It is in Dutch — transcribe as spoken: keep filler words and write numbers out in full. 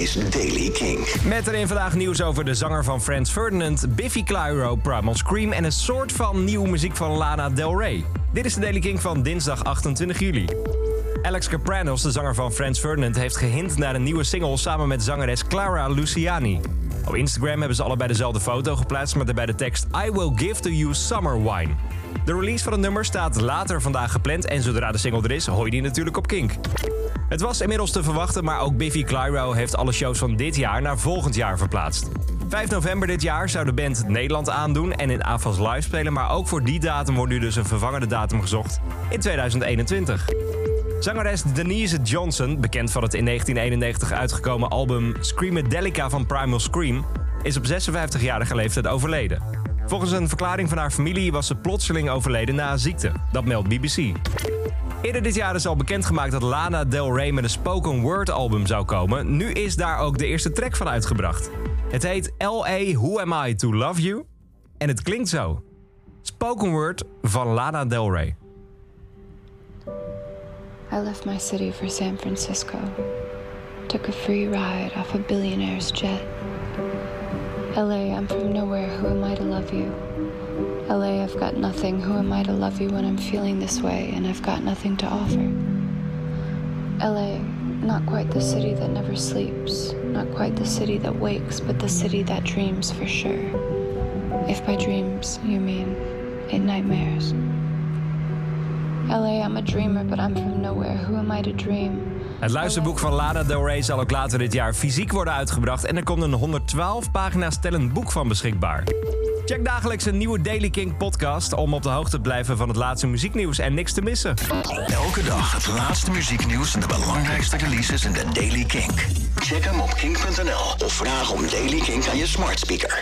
is Daily King. Met erin vandaag nieuws over de zanger van Franz Ferdinand, Biffy Clyro, Primal Scream en een soort van nieuwe muziek van Lana Del Rey. Dit is de Daily King van dinsdag achtentwintig juli. Alex Capranos, de zanger van Franz Ferdinand, heeft gehint naar een nieuwe single samen met zangeres Clara Luciani. Op Instagram hebben ze allebei dezelfde foto geplaatst met daarbij de tekst I will give to you summer wine. De release van het nummer staat later vandaag gepland en zodra de single er is, hoor je die natuurlijk op Kink. Het was inmiddels te verwachten, maar ook Biffy Clyro heeft alle shows van dit jaar naar volgend jaar verplaatst. vijf november dit jaar zou de band Nederland aandoen en in AFAS Live spelen, maar ook voor die datum wordt nu dus een vervangende datum gezocht in tweeduizend eenentwintig. Zangeres Denise Johnson, bekend van het in negentien eenennegentig uitgekomen album Screamadelica van Primal Scream, is op zesenvijftigjarige leeftijd overleden. Volgens een verklaring van haar familie was ze plotseling overleden na een ziekte. Dat meldt B B C. Eerder dit jaar is al bekendgemaakt dat Lana Del Rey met een spoken word album zou komen. Nu is daar ook de eerste track van uitgebracht. Het heet L A Who Am I To Love You? En het klinkt zo. Spoken word van Lana Del Rey. I left my city for San Francisco. Took a free ride off a billionaire's jet. L A, I'm from nowhere, who am I to love you? L A, I've got nothing, who am I to love you when I'm feeling this way and I've got nothing to offer? L A, not quite the city that never sleeps, not quite the city that wakes, but the city that dreams for sure. If by dreams you mean in nightmares. L A, I'm a dreamer, but I'm from nowhere. Who am I to dream? Het luisterboek van Lana Del Rey zal ook later dit jaar fysiek worden uitgebracht en er komt een honderdtwaalf pagina's tellend boek van beschikbaar. Check dagelijks een nieuwe Daily King podcast om op de hoogte te blijven van het laatste muzieknieuws en niks te missen. Elke dag het laatste muzieknieuws en de belangrijkste releases in de Daily King. Check hem op kink punt n l of vraag om Daily King aan je smart speaker.